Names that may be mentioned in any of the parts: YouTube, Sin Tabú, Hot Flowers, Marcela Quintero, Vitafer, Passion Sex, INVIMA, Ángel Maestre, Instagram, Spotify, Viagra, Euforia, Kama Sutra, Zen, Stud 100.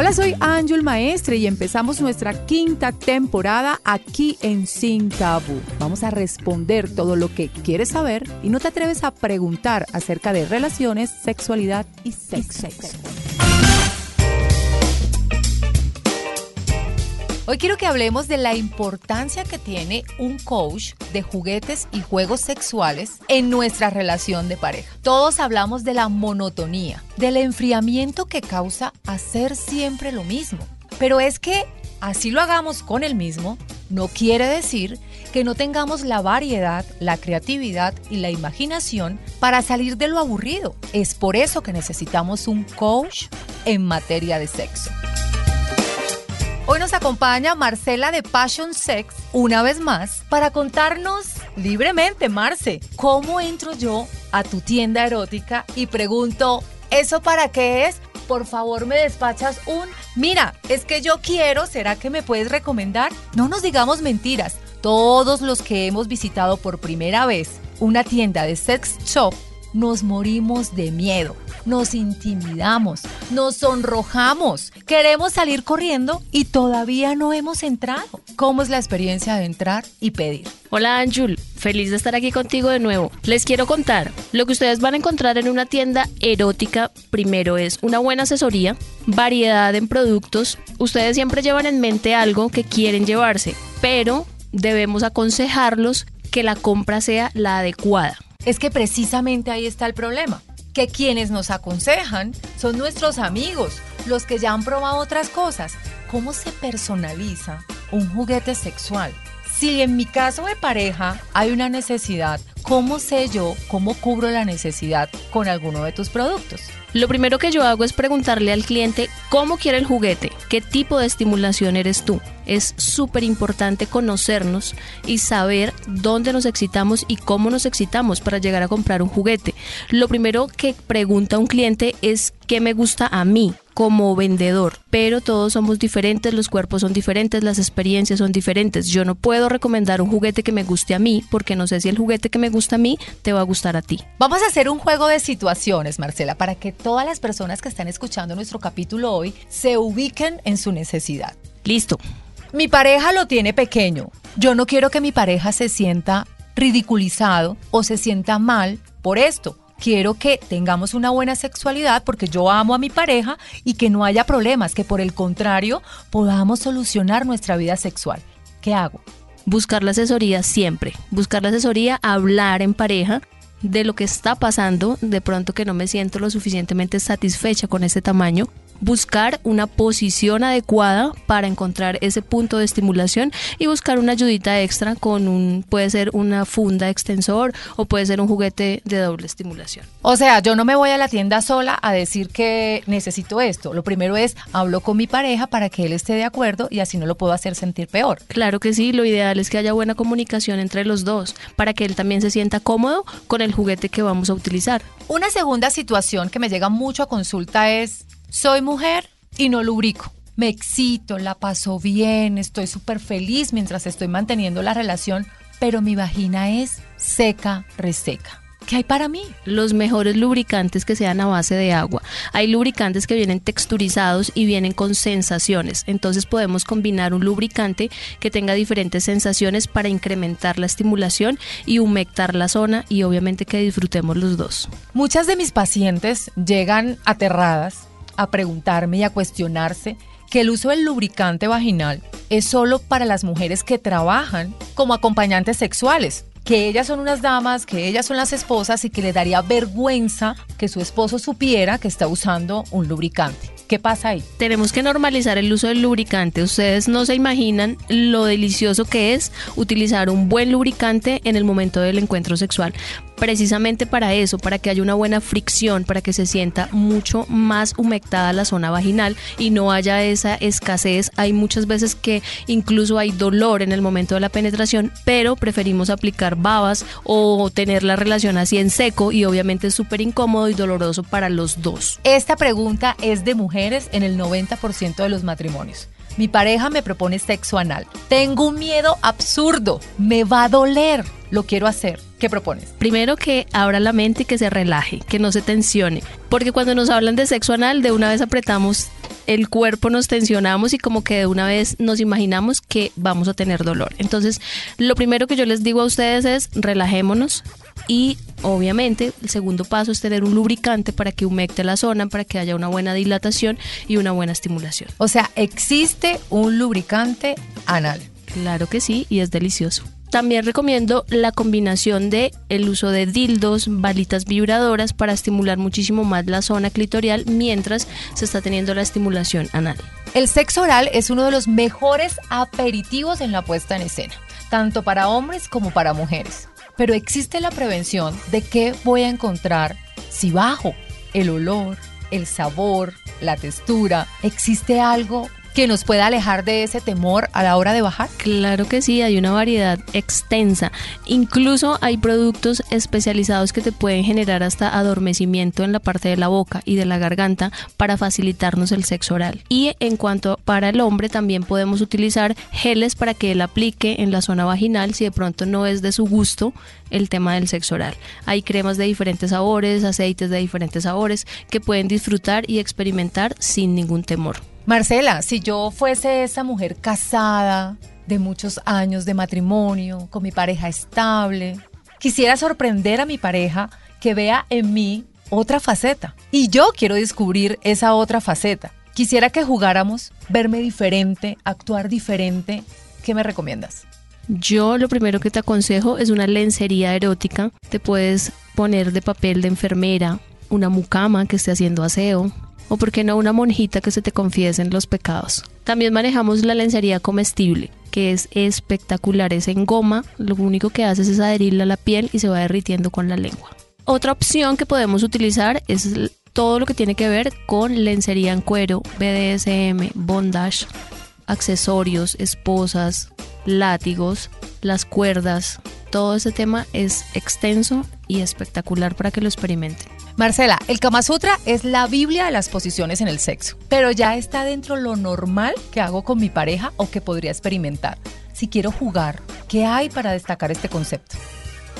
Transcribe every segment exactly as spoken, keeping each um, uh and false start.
Hola, soy Ángel Maestre y empezamos nuestra quinta temporada aquí en Sin Tabú. Vamos a responder todo lo que quieres saber y no te atreves a preguntar acerca de relaciones, sexualidad y sexo. Y sexo. Hoy quiero que hablemos de la importancia que tiene un coach de juguetes y juegos sexuales en nuestra relación de pareja. Todos hablamos de la monotonía, del enfriamiento que causa hacer siempre lo mismo. Pero es que así lo hagamos con el mismo, no quiere decir que no tengamos la variedad, la creatividad y la imaginación para salir de lo aburrido. Es por eso que necesitamos un coach en materia de sexo. Hoy nos acompaña Marcela de Passion Sex, una vez más, para contarnos libremente, Marce, cómo entro yo a tu tienda erótica y pregunto, ¿eso para qué es? Por favor, me despachas un, mira, es que yo quiero, ¿será que me puedes recomendar? No nos digamos mentiras, todos los que hemos visitado por primera vez una tienda de sex shop, nos morimos de miedo, nos intimidamos, nos sonrojamos, queremos salir corriendo y todavía no hemos entrado. ¿Cómo es la experiencia de entrar y pedir? Hola Ángel, feliz de estar aquí contigo de nuevo. Les quiero contar, lo que ustedes van a encontrar en una tienda erótica primero es una buena asesoría, variedad en productos. Ustedes siempre llevan en mente algo que quieren llevarse, pero debemos aconsejarlos que la compra sea la adecuada. Es que precisamente ahí está el problema, que quienes nos aconsejan son nuestros amigos, los que ya han probado otras cosas. ¿Cómo se personaliza un juguete sexual? Si en mi caso de pareja hay una necesidad, ¿cómo sé yo cómo cubro la necesidad con alguno de tus productos? Lo primero que yo hago es preguntarle al cliente cómo quiere el juguete, qué tipo de estimulación eres tú. Es súper importante conocernos y saber dónde nos excitamos y cómo nos excitamos para llegar a comprar un juguete. Lo primero que pregunta un cliente es qué me gusta a mí como vendedor, pero todos somos diferentes, los cuerpos son diferentes, las experiencias son diferentes. Yo no puedo recomendar un juguete que me guste a mí porque no sé si el juguete que me gusta a mí te va a gustar a ti. Vamos a hacer un juego de situaciones, Marcela, para que todas las personas que están escuchando nuestro capítulo hoy se ubiquen en su necesidad. Listo. Mi pareja lo tiene pequeño. Yo no quiero que mi pareja se sienta ridiculizado o se sienta mal por esto. Quiero que tengamos una buena sexualidad porque yo amo a mi pareja y que no haya problemas, que por el contrario podamos solucionar nuestra vida sexual. ¿Qué hago? Buscar la asesoría siempre. Buscar la asesoría, hablar en pareja de lo que está pasando, de pronto que no me siento lo suficientemente satisfecha con ese tamaño. Buscar una posición adecuada para encontrar ese punto de estimulación y buscar una ayudita extra con un, puede ser una funda extensor o puede ser un juguete de doble estimulación. O sea, yo no me voy a la tienda sola a decir que necesito esto. Lo primero es, hablo con mi pareja para que él esté de acuerdo y así no lo puedo hacer sentir peor. Claro que sí, lo ideal es que haya buena comunicación entre los dos para que él también se sienta cómodo con el juguete que vamos a utilizar. Una segunda situación que me llega mucho a consulta es: soy mujer y no lubrico. Me excito, la paso bien, estoy súper feliz mientras estoy manteniendo la relación, pero mi vagina es seca, reseca. ¿Qué hay para mí? Los mejores lubricantes que sean a base de agua. Hay lubricantes que vienen texturizados y vienen con sensaciones. Entonces podemos combinar un lubricante que tenga diferentes sensaciones para incrementar la estimulación y humectar la zona y obviamente que disfrutemos los dos. Muchas de mis pacientes llegan aterradas a preguntarme y a cuestionarse que el uso del lubricante vaginal es solo para las mujeres que trabajan como acompañantes sexuales, que ellas son unas damas, que ellas son las esposas y que le daría vergüenza que su esposo supiera que está usando un lubricante. ¿Qué pasa ahí? Tenemos que normalizar el uso del lubricante. Ustedes no se imaginan lo delicioso que es utilizar un buen lubricante en el momento del encuentro sexual. Precisamente para eso, para que haya una buena fricción, para que se sienta mucho más humectada la zona vaginal y no haya esa escasez. Hay muchas veces que incluso hay dolor en el momento de la penetración, pero preferimos aplicar babas o tener la relación así en seco y obviamente es súper incómodo y doloroso para los dos. Esta pregunta es de mujeres en el noventa por ciento de los matrimonios. Mi pareja me propone sexo anal. Tengo un miedo absurdo. Me va a doler. Lo quiero hacer. ¿Qué propones? Primero que abra la mente y que se relaje, que no se tensione. Porque cuando nos hablan de sexo anal, de una vez apretamos el cuerpo nos tensionamos y como que de una vez nos imaginamos que vamos a tener dolor. Entonces, lo primero que yo les digo a ustedes es relajémonos y obviamente el segundo paso es tener un lubricante para que humecte la zona, para que haya una buena dilatación y una buena estimulación. O sea, existe un lubricante anal. Claro que sí, y es delicioso. También recomiendo la combinación de el uso de dildos, balitas vibradoras para estimular muchísimo más la zona clitorial mientras se está teniendo la estimulación anal. El sexo oral es uno de los mejores aperitivos en la puesta en escena, tanto para hombres como para mujeres. Pero existe la prevención de qué voy a encontrar si bajo. El olor, el sabor, la textura, ¿existe algo que nos pueda alejar de ese temor a la hora de bajar? Claro que sí, hay una variedad extensa. Incluso hay productos especializados que te pueden generar hasta adormecimiento en la parte de la boca y de la garganta para facilitarnos el sexo oral. Y en cuanto para el hombre, también podemos utilizar geles para que él aplique en la zona vaginal si de pronto no es de su gusto el tema del sexo oral. Hay cremas de diferentes sabores, aceites de diferentes sabores que pueden disfrutar y experimentar sin ningún temor. Marcela, si yo fuese esa mujer casada de muchos años de matrimonio, con mi pareja estable, quisiera sorprender a mi pareja que vea en mí otra faceta. Y yo quiero descubrir esa otra faceta. Quisiera que jugáramos, verme diferente, actuar diferente. ¿Qué me recomiendas? Yo lo primero que te aconsejo es una lencería erótica. Te puedes poner de papel de enfermera, una mucama que esté haciendo aseo, o por qué no una monjita que se te confiesen los pecados. También manejamos la lencería comestible, que es espectacular, es en goma, lo único que haces es adherirla a la piel y se va derritiendo con la lengua. Otra opción que podemos utilizar es todo lo que tiene que ver con lencería en cuero, B D S M, bondage, accesorios, esposas, látigos, las cuerdas. Todo ese tema es extenso y espectacular para que lo experimenten. Marcela, el Kama Sutra es la Biblia de las posiciones en el sexo, pero ya está dentro lo normal que hago con mi pareja o que podría experimentar. Si quiero jugar, ¿qué hay para destacar este concepto?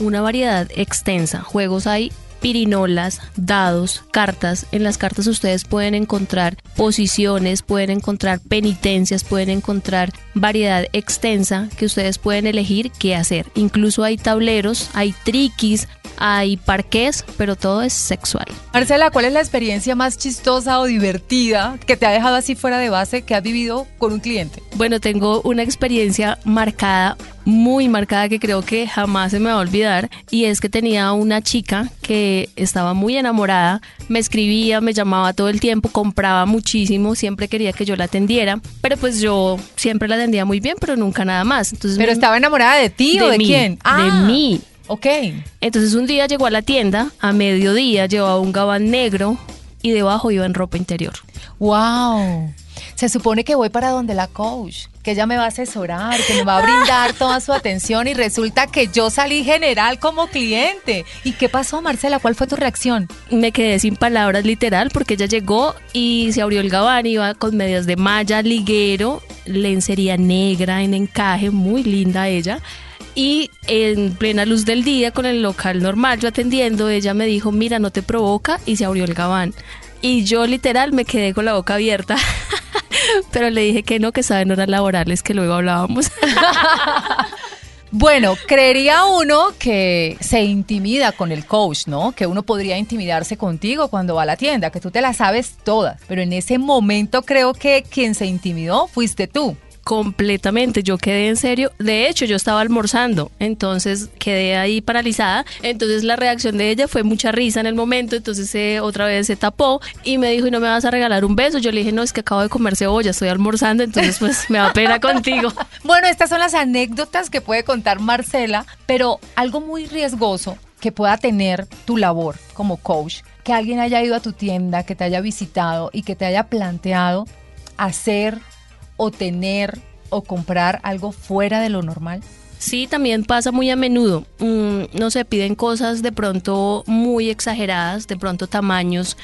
Una variedad extensa. Juegos hay pirinolas, dados, cartas. En las cartas ustedes pueden encontrar posiciones, pueden encontrar penitencias, pueden encontrar variedad extensa que ustedes pueden elegir qué hacer. Incluso hay tableros, hay triquis, hay parqués, pero todo es sexual. Marcela, ¿cuál es la experiencia más chistosa o divertida que te ha dejado así fuera de base que has vivido con un cliente? Bueno, tengo una experiencia marcada, muy marcada, que creo que jamás se me va a olvidar, y es que tenía una chica que estaba muy enamorada, me escribía, me llamaba todo el tiempo, compraba muchísimo, siempre quería que yo la atendiera, pero pues yo siempre la atendía muy bien, pero nunca nada más. Entonces, ¿pero me... estaba enamorada de ti o de, de mí, quién? Ah. De mí. Ok. Entonces un día llegó a la tienda, a mediodía llevaba un gabán negro y debajo iba en ropa interior. ¡Wow! Se supone que voy para donde la coach, que ella me va a asesorar, que me va a brindar toda su atención, y resulta que yo salí general como cliente. ¿Y qué pasó, Marcela? ¿Cuál fue tu reacción? Me quedé sin palabras, literal, porque ella llegó y se abrió el gabán, iba con medias de malla, liguero, lencería negra en encaje, muy linda ella. Y en plena luz del día, con el local normal, yo atendiendo, ella me dijo, mira, no te provoca, y se abrió el gabán. Y yo literal me quedé con la boca abierta, pero le dije que no, que estaba en horas laborales, que luego hablábamos. Bueno, creería uno que se intimida con el coach, ¿no? Que uno podría intimidarse contigo cuando va a la tienda, que tú te la sabes todas. Pero en ese momento creo que quien se intimidó fuiste tú. Completamente, yo quedé en serio. De hecho, yo estaba almorzando, entonces quedé ahí paralizada. Entonces la reacción de ella fue mucha risa en el momento, entonces eh, otra vez se tapó y me dijo, ¿y no me vas a regalar un beso? Yo le dije, no, es que acabo de comer cebolla, estoy almorzando, entonces pues me da pena contigo. Bueno, estas son las anécdotas que puede contar Marcela, pero algo muy riesgoso que pueda tener tu labor como coach, que alguien haya ido a tu tienda, que te haya visitado y que te haya planteado hacer o tener o comprar algo fuera de lo normal. Sí, también pasa muy a menudo. Mm, no sé, piden cosas de pronto muy exageradas, de pronto tamaños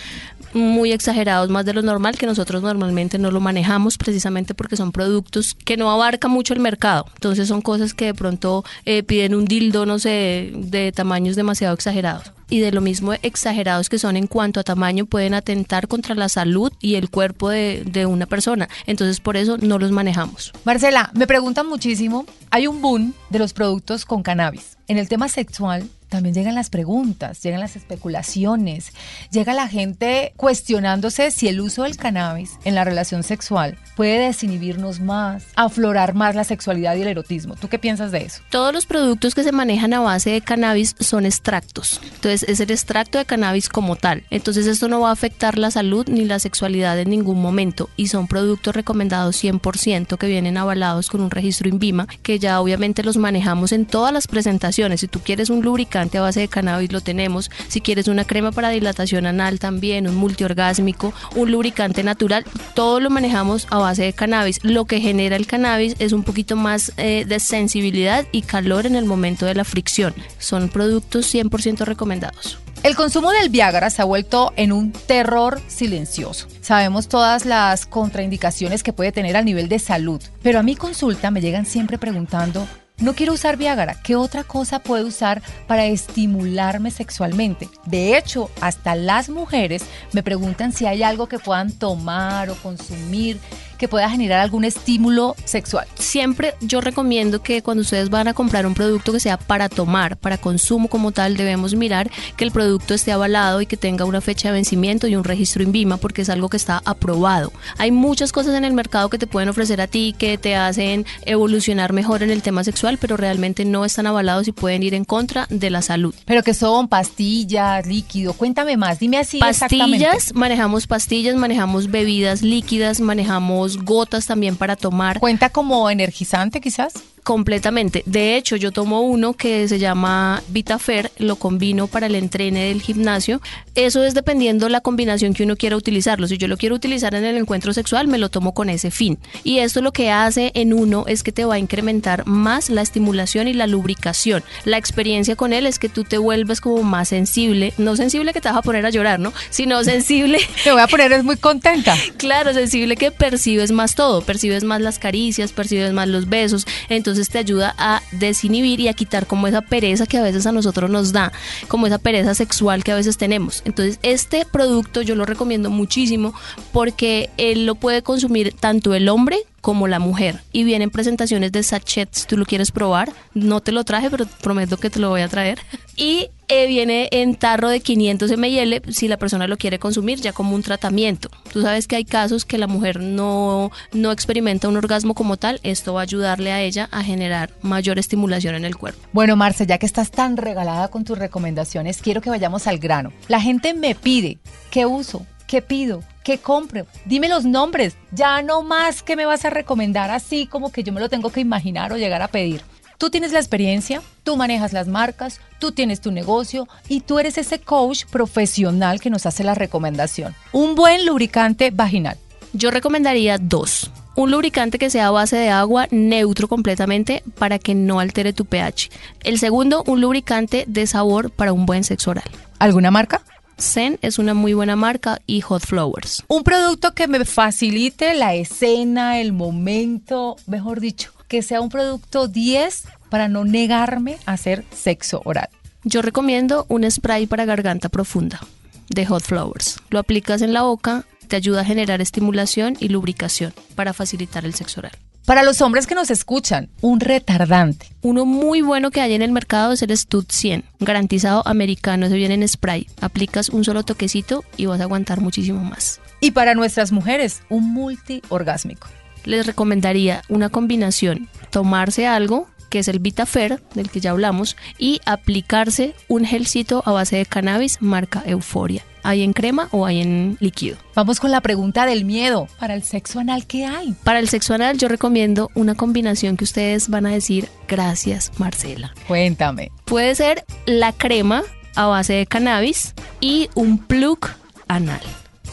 muy exagerados, más de lo normal, que nosotros normalmente no lo manejamos precisamente porque son productos que no abarca mucho el mercado. Entonces son cosas que de pronto eh, piden un dildo, no sé, de tamaños demasiado exagerados. y de lo mismo exagerados que son en cuanto a tamaño, pueden atentar contra la salud y el cuerpo de, de una persona. Entonces por eso no los manejamos. Marcela, me preguntan muchísimo, hay un boom de los productos con cannabis. En el tema sexual también llegan las preguntas, llegan las especulaciones, llega la gente cuestionándose si el uso del cannabis en la relación sexual puede desinhibirnos más, aflorar más la sexualidad y el erotismo. ¿Tú qué piensas de eso? Todos los productos que se manejan a base de cannabis son extractos. Entonces es el extracto de cannabis como tal. Entonces esto no va a afectar la salud ni la sexualidad en ningún momento y son productos recomendados cien por ciento que vienen avalados con un registro INVIMA, que ya obviamente los manejamos en todas las presentaciones. Si tú quieres un lubricante a base de cannabis lo tenemos, si quieres una crema para dilatación anal también, un multiorgásmico, un lubricante natural, todo lo manejamos a base de cannabis. Lo que genera el cannabis es un poquito más eh, de sensibilidad y calor en el momento de la fricción. Son productos cien por ciento recomendados. El consumo del Viagra se ha vuelto en un terror silencioso. Sabemos todas las contraindicaciones que puede tener a nivel de salud, pero a mi consulta me llegan siempre preguntando: no quiero usar Viagra, ¿qué otra cosa puedo usar para estimularme sexualmente? De hecho, hasta las mujeres me preguntan si hay algo que puedan tomar o consumir que pueda generar algún estímulo sexual. Siempre yo recomiendo que cuando ustedes van a comprar un producto que sea para tomar, para consumo como tal, debemos mirar que el producto esté avalado y que tenga una fecha de vencimiento y un registro INVIMA, porque es algo que está aprobado. Hay muchas cosas en el mercado que te pueden ofrecer a ti, que te hacen evolucionar mejor en el tema sexual, pero realmente no están avalados y pueden ir en contra de la salud. ¿Pero qué son? ¿Pastillas, líquido? Cuéntame más, dime así exactamente. Pastillas, manejamos pastillas, manejamos bebidas líquidas, manejamos gotas también para tomar. ¿Cuenta como energizante quizás? Completamente. De hecho, yo tomo uno que se llama Vitafer, lo combino para el entrene del gimnasio. Eso es dependiendo la combinación que uno quiera utilizarlo. Si yo lo quiero utilizar en el encuentro sexual, me lo tomo con ese fin. Y esto lo que hace en uno es que te va a incrementar más la estimulación y la lubricación. La experiencia con él es que tú te vuelves como más sensible, no sensible que te vas a poner a llorar, ¿no? Sino sensible. Te voy a poner es muy contenta. Claro, sensible que percibes más todo, percibes más las caricias, percibes más los besos. Entonces Entonces te ayuda a desinhibir y a quitar como esa pereza que a veces a nosotros nos da, como esa pereza sexual que a veces tenemos. Entonces este producto yo lo recomiendo muchísimo porque él lo puede consumir tanto el hombre como la mujer. Y vienen presentaciones de sachets, tú lo quieres probar. No te lo traje, pero prometo que te lo voy a traer. Y eh, viene en tarro de quinientos mililitros si la persona lo quiere consumir ya como un tratamiento. Tú sabes que hay casos que la mujer no, no experimenta un orgasmo como tal. Esto va a ayudarle a ella a generar mayor estimulación en el cuerpo. Bueno, Marce, ya que estás tan regalada con tus recomendaciones, quiero que vayamos al grano. La gente me pide, ¿qué uso? ¿Qué pido? ¿Qué compro? Dime los nombres. Ya no más que me vas a recomendar así como que yo me lo tengo que imaginar o llegar a pedir. Tú tienes la experiencia, tú manejas las marcas, tú tienes tu negocio y tú eres ese coach profesional que nos hace la recomendación. Un buen lubricante vaginal. Yo recomendaría dos. Un lubricante que sea a base de agua, neutro completamente, para que no altere tu pH. El segundo, un lubricante de sabor para un buen sexo oral. ¿Alguna marca? Zen es una muy buena marca y Hot Flowers. Un producto que me facilite la escena, el momento, mejor dicho, que sea un producto diez para no negarme a hacer sexo oral. Yo recomiendo un spray para garganta profunda de Hot Flowers. Lo aplicas en la boca, te ayuda a generar estimulación y lubricación para facilitar el sexo oral. Para los hombres que nos escuchan, un retardante. Uno muy bueno que hay en el mercado es el Stud cien, garantizado americano, eso viene en spray. Aplicas un solo toquecito y vas a aguantar muchísimo más. Y para nuestras mujeres, un multiorgásmico. Les recomendaría una combinación, tomarse algo, que es el Vitafer, del que ya hablamos, y aplicarse un gelcito a base de cannabis, marca Euforia. ¿Hay en crema o hay en líquido? Vamos con la pregunta del miedo. ¿Para el sexo anal qué hay? Para el sexo anal yo recomiendo una combinación que ustedes van a decir, gracias Marcela. Cuéntame. Puede ser la crema a base de cannabis y un plug anal.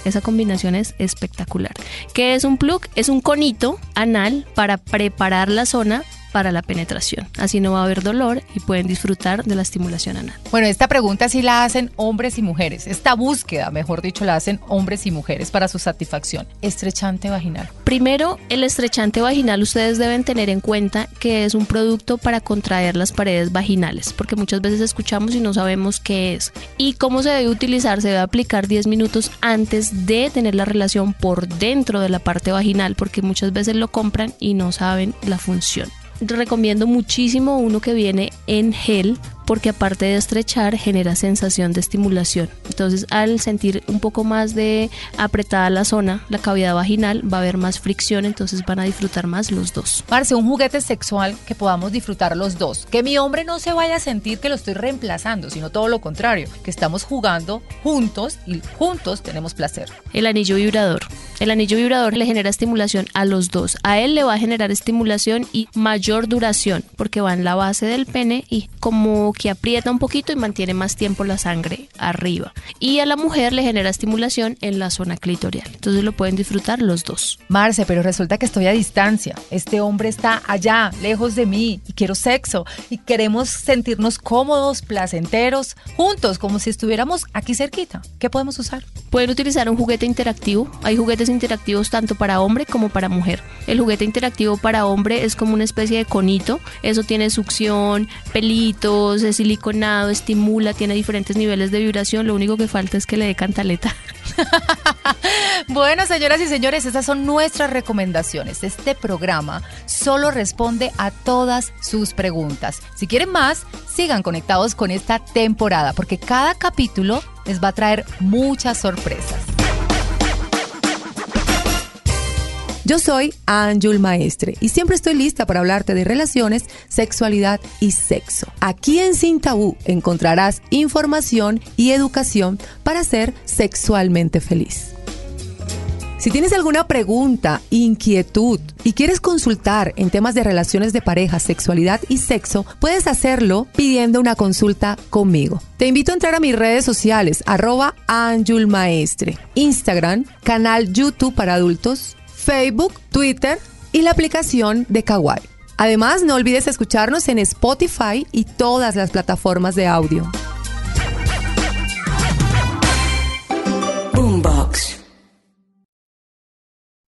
Esa combinación es espectacular. ¿Qué es un plug? Es un conito anal para preparar la zona para la penetración. Así no va a haber dolor y pueden disfrutar de la estimulación anal. Bueno, esta pregunta sí la hacen hombres y mujeres. Esta búsqueda, mejor dicho, la hacen hombres y mujeres para su satisfacción. Estrechante vaginal. Primero, el estrechante vaginal ustedes deben tener en cuenta que es un producto para contraer las paredes vaginales, porque muchas veces escuchamos y no sabemos qué es. Y cómo se debe utilizar, se debe aplicar diez minutos antes de tener la relación por dentro de la parte vaginal, porque muchas veces lo compran y no saben la función. Recomiendo muchísimo uno que viene en gel, porque aparte de estrechar, genera sensación de estimulación. Entonces, al sentir un poco más de apretada la zona, la cavidad vaginal, va a haber más fricción, entonces van a disfrutar más los dos. Parce, un juguete sexual que podamos disfrutar los dos. Que mi hombre no se vaya a sentir que lo estoy reemplazando, sino todo lo contrario, que estamos jugando juntos y juntos tenemos placer. El anillo vibrador. El anillo vibrador le genera estimulación a los dos. A él le va a generar estimulación y mayor duración, porque va en la base del pene y como que aprieta un poquito y mantiene más tiempo la sangre arriba. Y a la mujer le genera estimulación en la zona clitorial. Entonces lo pueden disfrutar los dos. Marce, pero resulta que estoy a distancia. Este hombre está allá, lejos de mí, y quiero sexo. Y queremos sentirnos cómodos, placenteros, juntos, como si estuviéramos aquí cerquita. ¿Qué podemos usar? Pueden utilizar un juguete interactivo. Hay juguetes interactivos tanto para hombre como para mujer. El juguete interactivo para hombre es como una especie de conito. Eso tiene succión, pelitos, es siliconado, estimula, tiene diferentes niveles de vibración. Lo único que falta es que le dé cantaleta. Bueno, señoras y señores, esas son nuestras recomendaciones. Este programa solo responde a todas sus preguntas. Si quieren más, sigan conectados con esta temporada, porque cada capítulo les va a traer muchas sorpresas. Yo soy Ángel Maestre y siempre estoy lista para hablarte de relaciones, sexualidad y sexo. Aquí en Sin Tabú encontrarás información y educación para ser sexualmente feliz. Si tienes alguna pregunta, inquietud y quieres consultar en temas de relaciones de pareja, sexualidad y sexo, puedes hacerlo pidiendo una consulta conmigo. Te invito a entrar a mis redes sociales, arroba Ángel Maestre, Instagram, canal YouTube para adultos, Facebook, Twitter y la aplicación de Kawaii. Además, no olvides escucharnos en Spotify y todas las plataformas de audio.